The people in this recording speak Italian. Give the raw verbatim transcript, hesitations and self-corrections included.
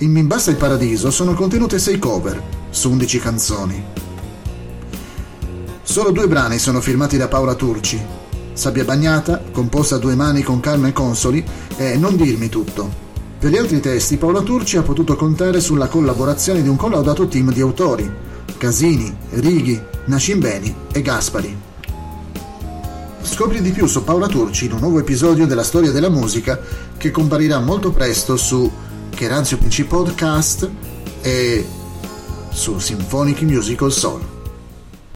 In Mi basta il Paradiso sono contenute sei cover, su undici canzoni. Solo due brani sono firmati da Paola Turci, Sabbia bagnata, composta a due mani con Carmen Consoli, e Non dirmi tutto. Per gli altri testi Paola Turci ha potuto contare sulla collaborazione di un collaudato team di autori, Casini, Righi, Nascimbeni e Gaspari. Scopri di più su Paola Turci in un nuovo episodio della storia della musica che comparirà molto presto su Ranzi Pinci Podcast e su Symphonic Musical Soul.